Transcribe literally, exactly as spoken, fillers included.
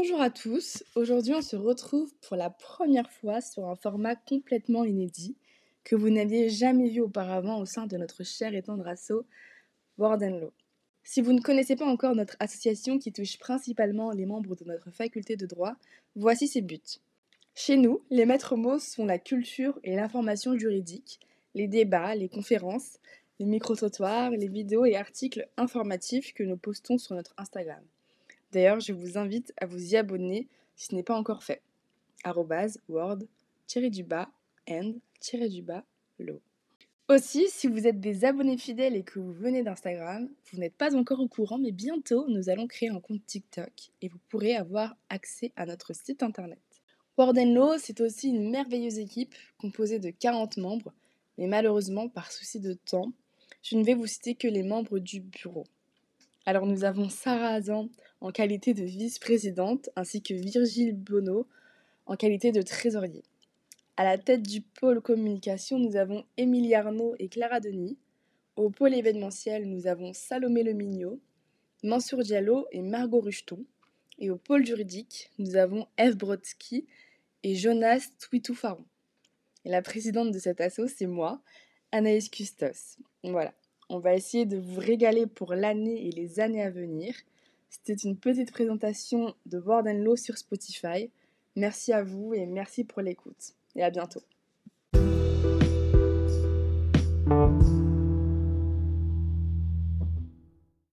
Bonjour à tous, aujourd'hui on se retrouve pour la première fois sur un format complètement inédit que vous n'aviez jamais vu auparavant au sein de notre cher et tendre asso World and Law. Si vous ne connaissez pas encore notre association qui touche principalement les membres de notre faculté de droit, voici ses buts. Chez nous, les maîtres mots sont la culture et l'information juridique, les débats, les conférences, les micro-trottoirs, les vidéos et articles informatifs que nous postons sur notre Instagram. D'ailleurs, je vous invite à vous y abonner si ce n'est pas encore fait. arobase word tiret du bas and tiret du bas law. Aussi, si vous êtes des abonnés fidèles et que vous venez d'Instagram, vous n'êtes pas encore au courant, mais bientôt, nous allons créer un compte TikTok et vous pourrez avoir accès à notre site internet. World and Law, c'est aussi une merveilleuse équipe composée de quarante membres, mais malheureusement, par souci de temps, je ne vais vous citer que les membres du bureau. Alors nous avons Sarah Azan en qualité de vice-présidente, ainsi que Virgile Bonneau en qualité de trésorier. À la tête du pôle communication, nous avons Émilie Arnaud et Clara Denis. Au pôle événementiel, nous avons Salomé Lemignot, Mansur Diallo et Margot Ruchton. Et au pôle juridique, nous avons Eve Brodsky et Jonas Twitoufaron. Et la présidente de cette asso, c'est moi, Anaïs Custos. Voilà. On va essayer de vous régaler pour l'année et les années à venir. C'était une petite présentation de World and Law sur Spotify. Merci à vous et merci pour l'écoute. Et à bientôt.